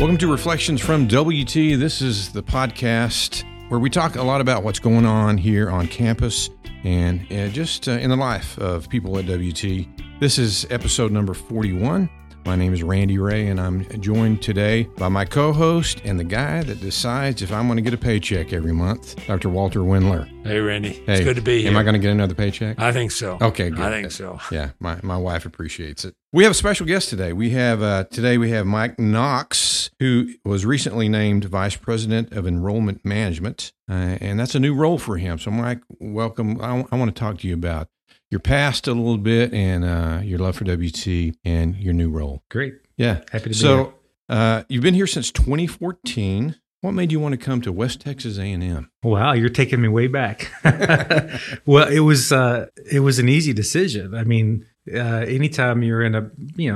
Welcome to Reflections from WT. This is the podcast where we talk a lot about what's going on here on campus and just in the life of people at WT. This is episode number 41. My name is Randy Ray, and I'm joined today by my co-host and the guy that decides if I'm going to get a paycheck every month, Dr. Walter Wendler. Hey, Randy. Hey. It's good to be here. Am I going to get another paycheck? I think so. Okay, good. I think so. Yeah, my wife appreciates it. We have a special guest today. We have Mike Knox, who was recently named Vice President of Enrollment Management, and that's a new role for him. So, Mike, welcome. I want to talk to you about your past a little bit and your love for WT and your new role. Great. Yeah. Happy to be here. So you've been here since 2014. What made you want to come to West Texas A&M? Wow, you're taking me way back. Well, it was an easy decision. I mean, anytime you're in a,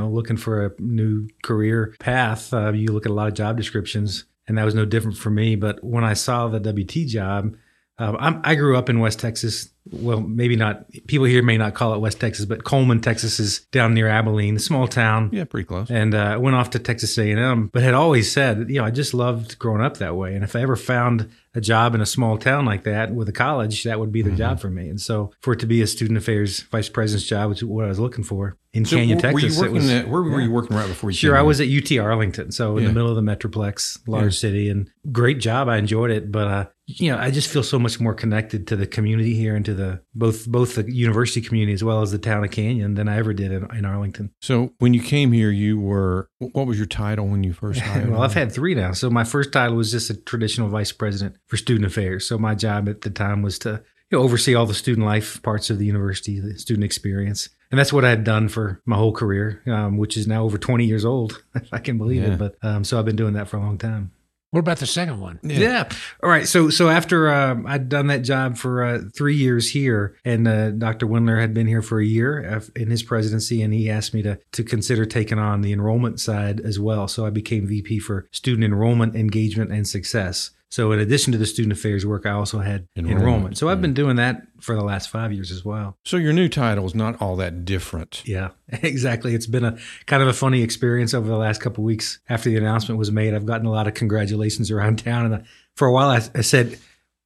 looking for a new career path, you look at a lot of job descriptions, and that was no different for me. But when I saw the WT job, I grew up in West Texas. Well, maybe not. People here may not call it West Texas, but Coleman, Texas is down near Abilene, a small town. Yeah, pretty close. And I went off to Texas A&M, but had always said, I just loved growing up that way. And if I ever found a job in a small town like that with a college, that would be the job for me. And so for it to be a student affairs vice president's job, which is what I was looking for in Canyon, Texas. Where were you working right before you came? Sure, I was at UT Arlington, so in the middle of the Metroplex, large city, and great job. I enjoyed it, but I just feel so much more connected to the community here and to the both the university community as well as the town of Canyon than I ever did in Arlington. So when you came here, what was your title when you first hired? Well, I've had three now. So my first title was just a traditional vice president for student affairs. So my job at the time was to oversee all the student life parts of the university, the student experience. And that's what I had done for my whole career, which is now over 20 years old, if I can believe it. But so I've been doing that for a long time. What about the second one? Yeah. All right. So after I'd done that job for 3 years here, and Dr. Wendler had been here for a year in his presidency, and he asked me to consider taking on the enrollment side as well. So I became VP for Student Enrollment, Engagement, and Success. So in addition to the student affairs work, I also had enrollment. So I've been doing that for the last 5 years as well. So your new title is not all that different. Yeah, exactly. It's been a kind of a funny experience over the last couple of weeks after the announcement was made. I've gotten a lot of congratulations around town. And for a while I said,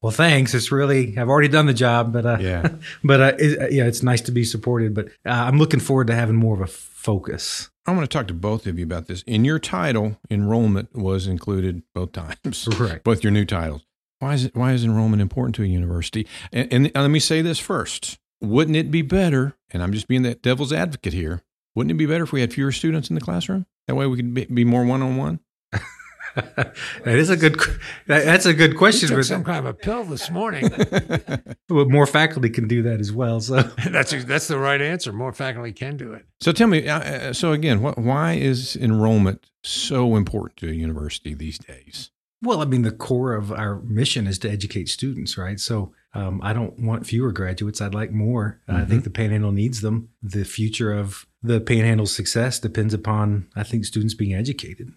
well, thanks. I've already done the job, but it's nice to be supported. But I'm looking forward to having more of a focus. I want to talk to both of you about this. In your title, enrollment was included both times, right? Both your new titles. Why is enrollment important to a university? And let me say this first. Wouldn't it be better, and I'm just being that devil's advocate here, wouldn't it be better if we had fewer students in the classroom? That way we could be more one-on-one? That's a good question. But some kind of a pill this morning. But more faculty can do that as well. So that's the right answer. More faculty can do it. So tell me. So again, why is enrollment so important to a university these days? Well, I mean, the core of our mission is to educate students, right? So I don't want fewer graduates. I'd like more. I think the Panhandle needs them. The future of the Panhandle's success depends upon, I think, students being educated.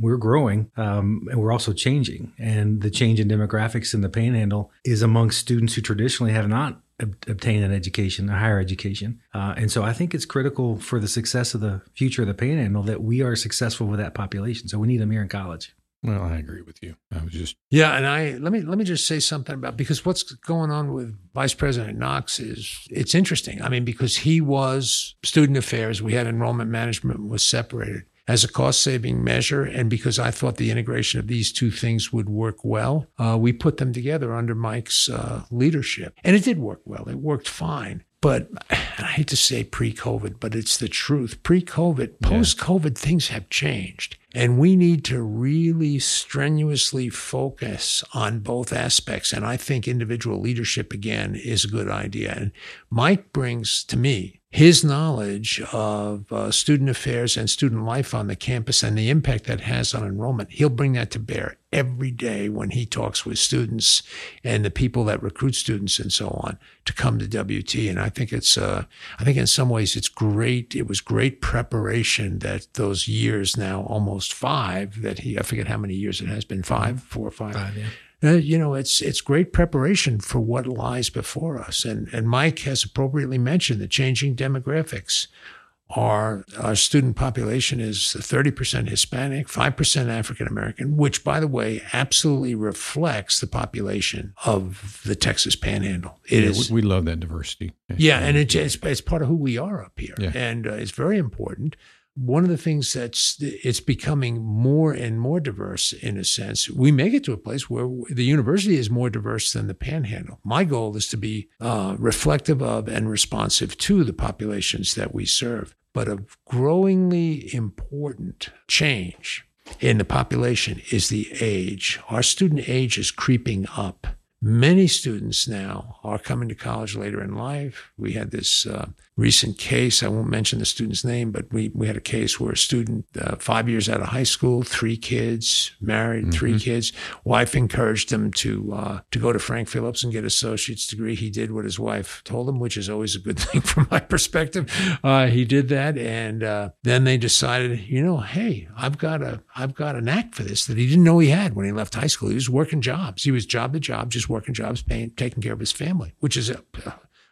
We're growing, and we're also changing. And the change in demographics in the Panhandle is among students who traditionally have not obtain an education, a higher education. And so I think it's critical for the success of the future of the Panhandle that we are successful with that population. So we need them here in college. Well, I agree with you. I was just and let me just say something about, because what's going on with Vice President Knox is, it's interesting. I mean, because he was student affairs, we had enrollment management was separated as a cost-saving measure, and because I thought the integration of these two things would work well, we put them together under Mike's leadership, and it did work well. It worked fine. But I hate to say pre-COVID, but it's the truth. Pre-COVID, post-COVID, things have changed. And we need to really strenuously focus on both aspects. And I think individual leadership, again, is a good idea. And Mike brings to me his knowledge of student affairs and student life on the campus and the impact that has on enrollment. He'll bring that to bear every day when he talks with students and the people that recruit students and so on to come to WT. And I think I think in some ways it's great. It was great preparation that those years now, almost five, that I forget how many years it has been, four or five. It's great preparation for what lies before us. And Mike has appropriately mentioned the changing demographics. Our student population is 30% Hispanic, 5% African American, which, by the way, absolutely reflects the population of the Texas Panhandle. It is. We love that diversity. Yeah, and it's part of who we are up here, and it's very important. One of the things it's becoming more and more diverse in a sense. We may get to a place where the university is more diverse than the Panhandle. My goal is to be reflective of and responsive to the populations that we serve. But a growingly important change in the population is the age. Our student age is creeping up. Many students now are coming to college later in life. We had this recent case, I won't mention the student's name, but we had a case where a student, 5 years out of high school, 3 kids, married, mm-hmm. 3 kids. Wife encouraged him to go to Frank Phillips and get an associate's degree. He did what his wife told him, which is always a good thing from my perspective. He did that, and then they decided, hey, I've got a knack for this that he didn't know he had when he left high school. He was working jobs. He was job to job, just working jobs, taking care of his family, which is a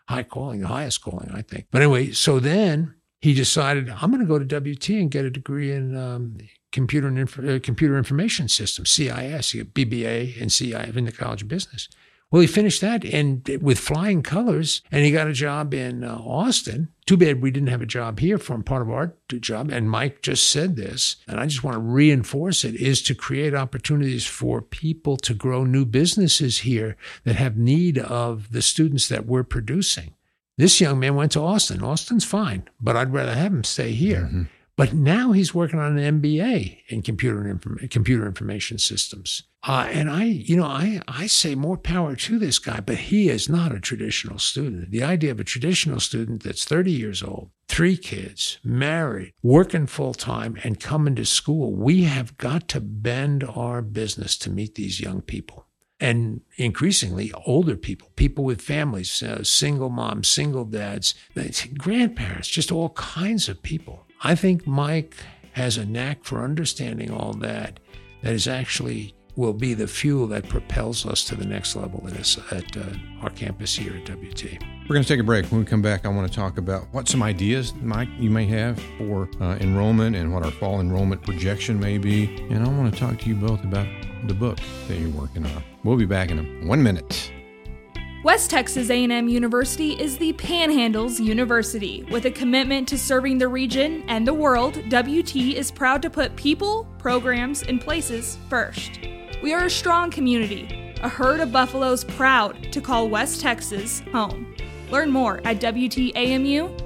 high calling, the highest calling, I think. But anyway, so then he decided, I'm going to go to WT and get a degree in computer information systems, CIS, BBA and CIF in the College of Business. Well, he finished that and with flying colors, and he got a job in Austin. Too bad we didn't have a job here for him, part of our job. And Mike just said this, and I just want to reinforce it, is to create opportunities for people to grow new businesses here that have need of the students that we're producing. This young man went to Austin. Austin's fine, but I'd rather have him stay here. Mm-hmm. But now he's working on an MBA in computer information systems. And I say more power to this guy, but he is not a traditional student. The idea of a traditional student that's 30 years old, 3 kids, married, working full time and coming to school, we have got to bend our business to meet these young people. And increasingly older people, people with families, single moms, single dads, grandparents, just all kinds of people. I think Mike has a knack for understanding all that is actually will be the fuel that propels us to the next level at our campus here at WT. We're going to take a break. When we come back, I want to talk about what some ideas, Mike, you may have for enrollment and what our fall enrollment projection may be. And I want to talk to you both about the book that you're working on. We'll be back in 1 minute. West Texas A&M University is the Panhandle's university. With a commitment to serving the region and the world, WT is proud to put people, programs, and places first. We are a strong community, a herd of buffaloes proud to call West Texas home. Learn more at wtamu.edu.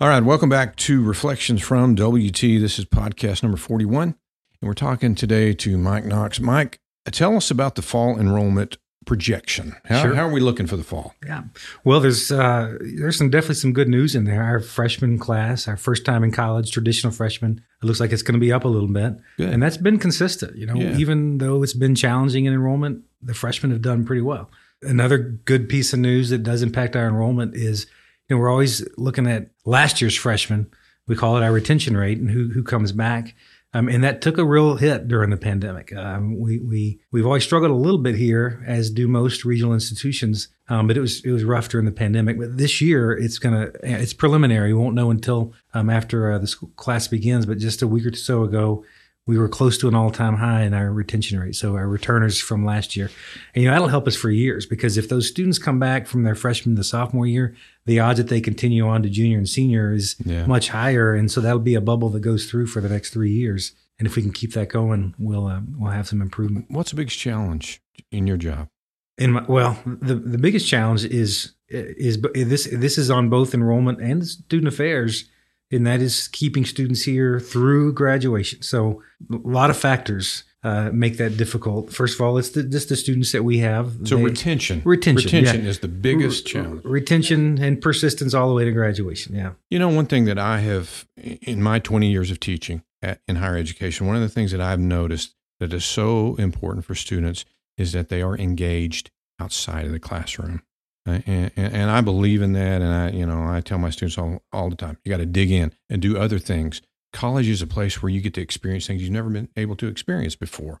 All right, welcome back to Reflections from WT. This is podcast number 41, and we're talking today to Mike Knox. Mike, tell us about the fall enrollment projection. How are we looking for the fall? Yeah. Well, there's definitely some good news in there. Our freshman class, our first time in college, traditional freshman, it looks like it's going to be up a little bit. Good. And that's been consistent. Even though it's been challenging in enrollment, the freshmen have done pretty well. Another good piece of news that does impact our enrollment is, we're always looking at last year's freshmen. We call it our retention rate and who comes back. And that took a real hit during the pandemic. We've always struggled a little bit here, as do most regional institutions. But it was rough during the pandemic. But this year, it's preliminary. We won't know until after the school class begins. But just a week or so ago, we were close to an all-time high in our retention rate. So our returners from last year, and that'll help us for years, because if those students come back from their freshman to sophomore year, the odds that they continue on to junior and senior is much higher. And so that'll be a bubble that goes through for the next 3 years. And if we can keep that going, we'll have some improvement. What's the biggest challenge in your job? The biggest challenge is this is on both enrollment and student affairs, and that is keeping students here through graduation. So a lot of factors make that difficult. First of all, it's just the students that we have. So retention. Retention is the biggest challenge. Retention and persistence all the way to graduation, yeah. One thing that I have in my 20 years of teaching in higher education, one of the things that I've noticed that is so important for students is that they are engaged outside of the classroom. And I believe in that, and I tell my students all the time, you got to dig in and do other things. College is a place where you get to experience things you've never been able to experience before.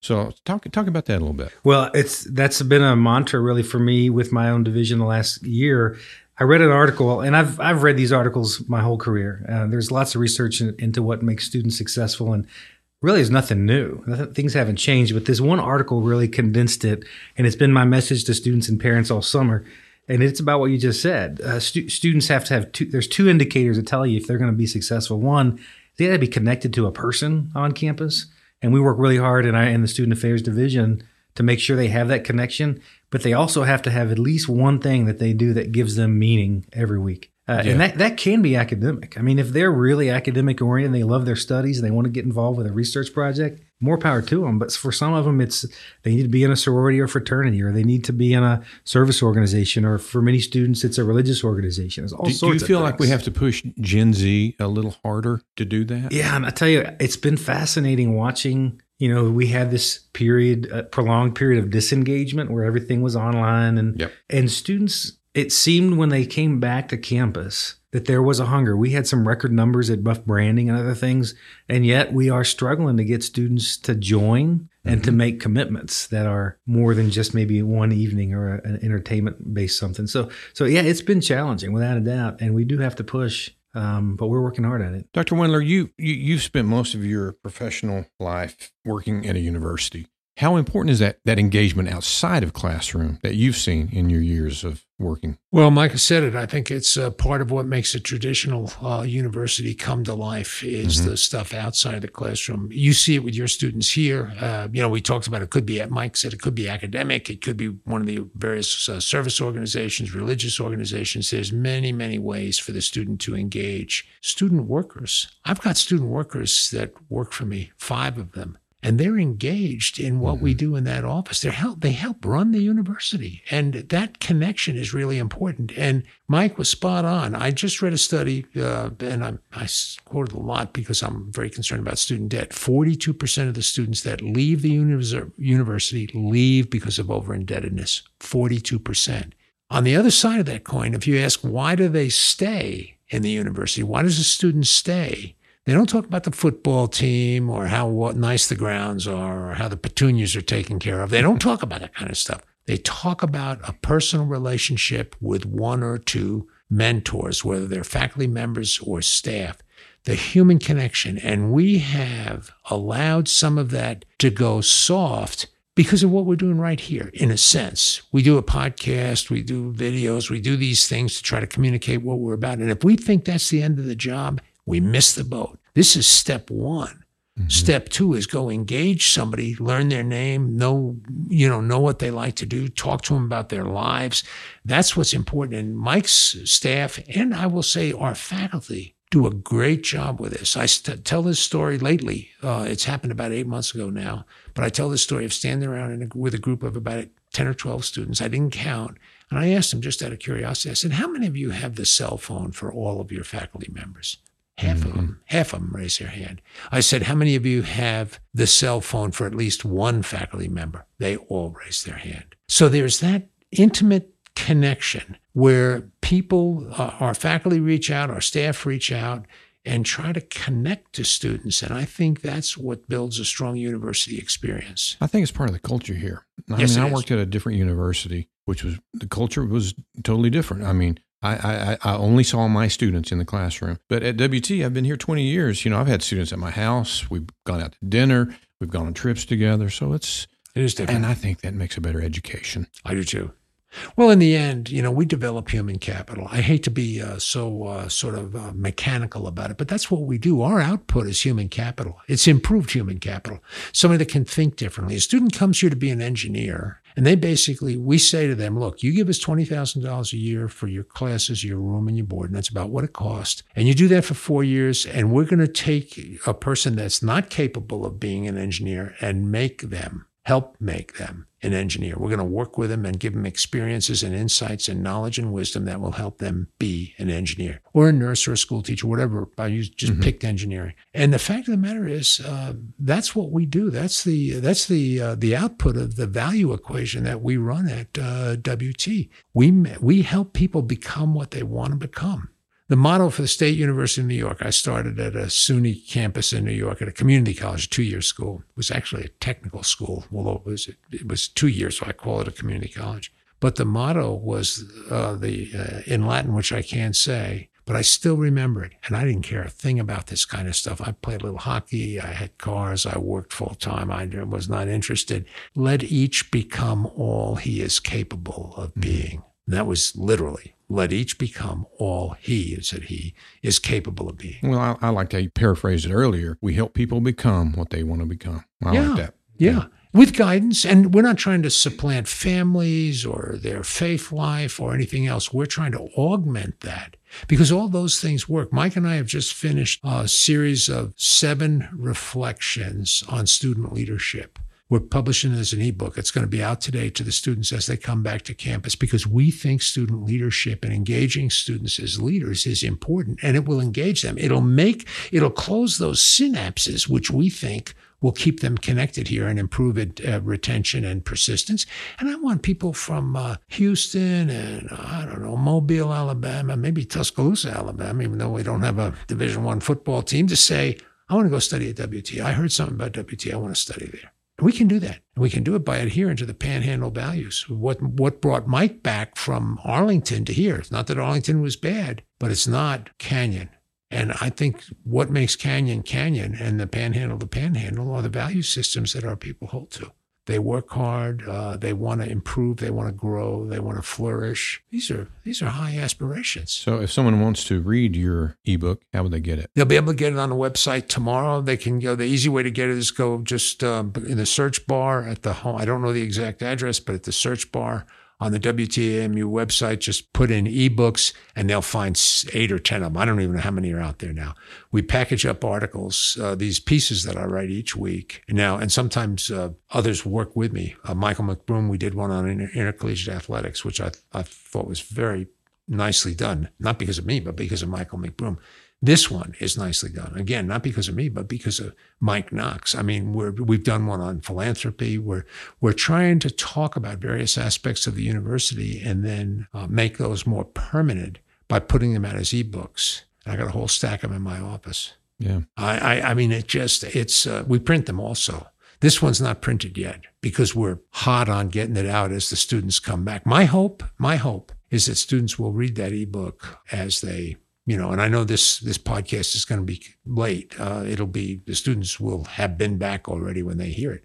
So talk about that a little bit. Well, that's been a mantra really for me with my own division the last year. I read an article, and I've read these articles my whole career. There's lots of research into what makes students successful, and really is nothing new. Things haven't changed, but this one article really condensed it, and it's been my message to students and parents all summer. And it's about what you just said. Students have to have there's two indicators that tell you if they're going to be successful. One, they got to be connected to a person on campus. And we work really hard in the Student Affairs Division to make sure they have that connection. But they also have to have at least one thing that they do that gives them meaning every week. And that can be academic. I mean, if they're really academic oriented, and they love their studies, and they want to get involved with a research project, more power to them. But for some of them, it's they need to be in a sorority or fraternity, or they need to be in a service organization, or for many students, it's a religious organization. There's all sorts of things. Do you feel like we have to push Gen Z a little harder to do that? Yeah, and I tell you, it's been fascinating watching. You know, we had this prolonged period of disengagement where everything was online, and students. It seemed when they came back to campus that there was a hunger. We had some record numbers at Buff Branding and other things, and yet we are struggling to get students to join and to make commitments that are more than just maybe one evening or an entertainment-based something. So yeah, it's been challenging without a doubt, and we do have to push, but we're working hard at it. Dr. Wendler, you've spent most of your professional life working at a university. How important is that engagement outside of classroom that you've seen in your years of working? Well, Mike said it. I think it's part of what makes a traditional university come to life is the stuff outside the classroom. You see it with your students here. We talked about it could be, Mike said, it could be academic. It could be one of the various service organizations, religious organizations. There's many, many ways for the student to engage. Student workers. I've got student workers that work for me, 5 of them. And they're engaged in what we do in that office. They help run the university. And that connection is really important. And Mike was spot on. I just read a study, and I quoted a lot because I'm very concerned about student debt. 42% of the students that leave the university leave because of over-indebtedness, 42%. On the other side of that coin, if you ask why do they stay in the university, why does a student stay? They don't talk about the football team or how nice the grounds are or how the petunias are taken care of. They don't talk about that kind of stuff. They talk about a personal relationship with one or two mentors, whether they're faculty members or staff, the human connection. And we have allowed some of that to go soft because of what we're doing right here, in a sense. We do a podcast, we do videos, we do these things to try to communicate what we're about. And if we think that's the end of the job, we miss the boat. This is step 1. Step 2 is go engage somebody, learn their name, know what they like to do, talk to them about their lives. That's what's important. And Mike's staff, and I will say our faculty, do a great job with this. I tell this story lately. It's happened about 8 months ago now. But I tell this story of standing around with a group of about 10 or 12 students. I didn't count. And I asked them just out of curiosity. I said, how many of you have the cell phone for all of your faculty members? Half of them raised their hand. I said, how many of you have the cell phone for at least one faculty member? They all raised their hand. So there's that intimate connection where people, our faculty reach out, our staff reach out, and try to connect to students. And I think that's what builds a strong university experience. I think it's part of the culture here. I worked at a different university, which was, the culture was totally different. I mean, I only saw my students in the classroom. But at WT, I've been here 20 years. You know, I've had students at my house. We've gone out to dinner. We've gone on trips together. So it is different. And I think that makes a better education. I do too. Well, in the end, you know, we develop human capital. I hate to be so mechanical about it, but that's what we do. Our output is human capital. It's improved human capital. Somebody that can think differently. A student comes here to be an engineer, and we say to them, look, you give us $20,000 a year for your classes, your room, and your board, and that's about what it costs. And you do that for 4 years, and we're going to take a person that's not capable of being an engineer and help make them an engineer. We're going to work with them and give them experiences and insights and knowledge and wisdom that will help them be an engineer or a nurse or a school teacher, whatever. I just picked engineering. And the fact of the matter is, that's what we do. That's the output of the value equation that we run at WT. We help people become what they want to become. The motto for the State University of New York, I started at a SUNY campus in New York at a community college, a 2-year school. It was actually a technical school, although it was 2 years, so I call it a community college. But the motto was in Latin, which I can't say, but I still remember it. And I didn't care a thing about this kind of stuff. I played a little hockey. I had cars. I worked full time. I was not interested. Let each become all he is capable of being. And that was literally, let each become all he is capable of being. Well, I like to paraphrase it earlier. We help people become what they want to become. Like that. Yeah. With guidance, and we're not trying to supplant families or their faith life or anything else. We're trying to augment that because all those things work. Mike and I have just finished a series of 7 reflections on student leadership. We're publishing it as an ebook. It's going to be out today to the students as they come back to campus because we think student leadership and engaging students as leaders is important, and it will engage them. It'll close those synapses, which we think will keep them connected here and improve retention and persistence. And I want people from Houston and, Mobile, Alabama, maybe Tuscaloosa, Alabama, even though we don't have a Division I football team, to say, I want to go study at WT. I heard something about WT. I want to study there. We can do that. And we can do it by adhering to the Panhandle values. What brought Mike back from Arlington to here? It's not that Arlington was bad, but it's not Canyon. And I think what makes Canyon and the Panhandle are the value systems that our people hold to. They work hard. They want to improve. They want to grow. They want to flourish. These are high aspirations. So if someone wants to read your ebook, how would they get it? They'll be able to get it on the website tomorrow. They can go. The easy way to get it is go just in the search bar at the home. I don't know the exact address, but at the search bar on the WTAMU website, just put in ebooks and they'll find 8 or 10 of them. I don't even know how many are out there now. We package up articles, these pieces that I write each week now, and sometimes others work with me. Michael McBroom, we did one on intercollegiate athletics, which I thought was very nicely done, not because of me, but because of Michael McBroom. This one is nicely done. Again, not because of me, but because of Mike Knox. I mean, we've done one on philanthropy. We're trying to talk about various aspects of the university and then make those more permanent by putting them out as ebooks. And I got a whole stack of them in my office. Yeah. I mean, we print them also. This one's not printed yet because we're hot on getting it out as the students come back. My hope is that students will read that ebook as they, and I know this podcast is going to be late. The students will have been back already when they hear it,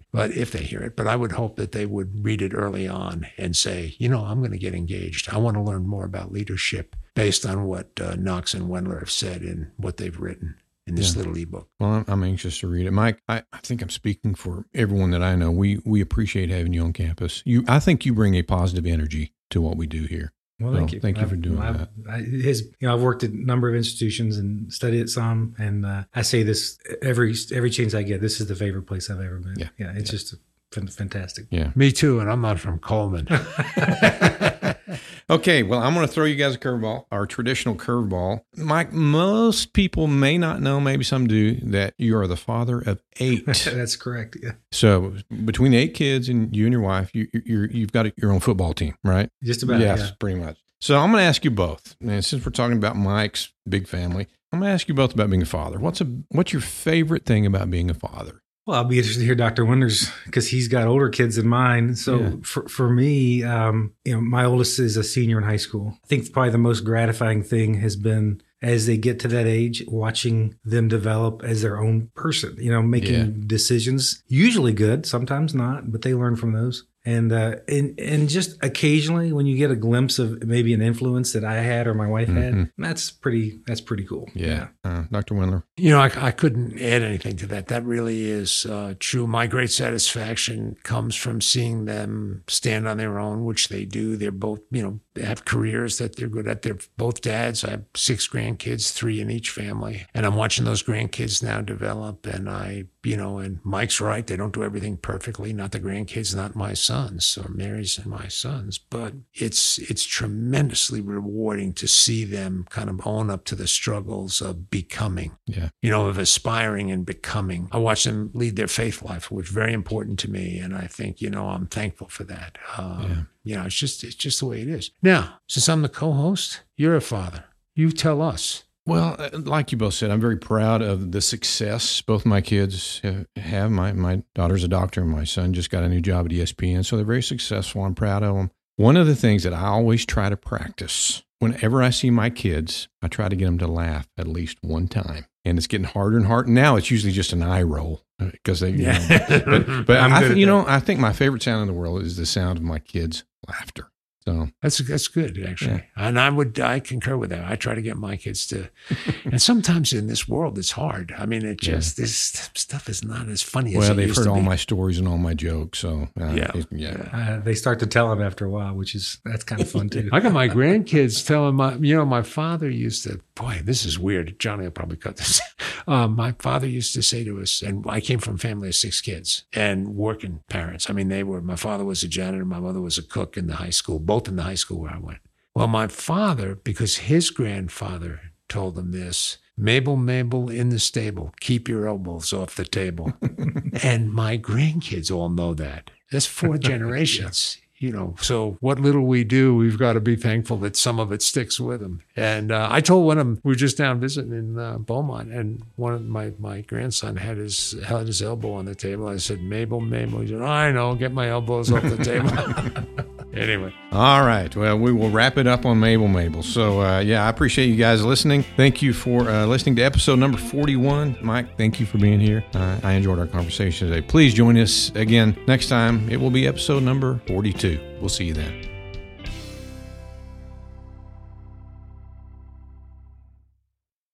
but I would hope that they would read it early on and say, I'm going to get engaged. I want to learn more about leadership based on what Knox and Wendler have said and what they've written in this little ebook. Well, I'm anxious to read it. Mike, I think I'm speaking for everyone that I know. We appreciate having you on campus. I think you bring a positive energy to what we do here. Well, thank you. Thank you for doing that. I've worked at a number of institutions and studied at some, and I say this every chance I get. This is the favorite place I've ever been. Yeah, it's just fantastic. Yeah, me too. And I'm not from Coleman. Okay, well, I'm going to throw you guys a curveball, our traditional curveball. Mike, most people may not know, maybe some do, that you are the father of 8. That's correct, yeah. So between the 8 kids and you and your wife, you've got your own football team, right? Just about, yes, yeah. Pretty much. So I'm going to ask you both, and since we're talking about Mike's big family, I'm going to ask you both about being a father. What's your favorite thing about being a father? Well, I'll be interested to hear Dr. Wendler's because he's got older kids than mine. So for me, my oldest is a senior in high school. I think probably the most gratifying thing has been as they get to that age, watching them develop as their own person, making decisions, usually good, sometimes not, but they learn from those. And just occasionally when you get a glimpse of maybe an influence that I had or my wife had, that's pretty cool. Yeah. Dr. Wendler. I couldn't add anything to that. That really is true. My great satisfaction comes from seeing them stand on their own, which they do. They're both, have careers that they're good at. They're both dads. I have 6 grandkids, 3 in each family. And I'm watching those grandkids now develop. And and Mike's right. They don't do everything perfectly. Not the grandkids, not my sons or Mary's and my sons, but it's tremendously rewarding to see them kind of own up to the struggles of becoming, of aspiring and becoming. I watch them lead their faith life, which is very important to me. And I think, I'm thankful for that. It's just the way it is. Now, since I'm the co-host, you're a father. You tell us. Well, like you both said, I'm very proud of the success both my kids have. My daughter's a doctor, and my son just got a new job at ESPN, so they're very successful. I'm proud of them. One of the things that I always try to practice, whenever I see my kids, I try to get them to laugh at least one time. And it's getting harder and harder. Now it's usually just an eye roll because they, you know, but I think my favorite sound in the world is the sound of my kids' laughter. So that's good actually. Yeah. And I concur with that. I try to get my kids to, and sometimes in this world, it's hard. I mean, it just, this stuff is not as funny as it used to be. Well, they've heard all my stories and all my jokes. So they start to tell them after a while, that's kind of fun too. I got my grandkids telling my father used to, this is weird. Johnny will probably cut this. My father used to say to us, and I came from a family of 6 kids and working parents. I mean, my father was a janitor. My mother was a cook in the high school. Both in the high school where I went. Well, my father, because his grandfather told him this, Mabel, Mabel, in the stable, keep your elbows off the table. And my grandkids all know that. That's 4 generations, So what little we do, we've got to be thankful that some of it sticks with them. And I told one of them, we were just down visiting in Beaumont, and one of my grandson had his elbow on the table. I said, Mabel, Mabel. He said, I know, get my elbows off the table. Anyway. All right. Well, we will wrap it up on Mabel Mabel. So, I appreciate you guys listening. Thank you for listening to episode number 41. Mike, thank you for being here. I enjoyed our conversation today. Please join us again next time. It will be episode number 42. We'll see you then.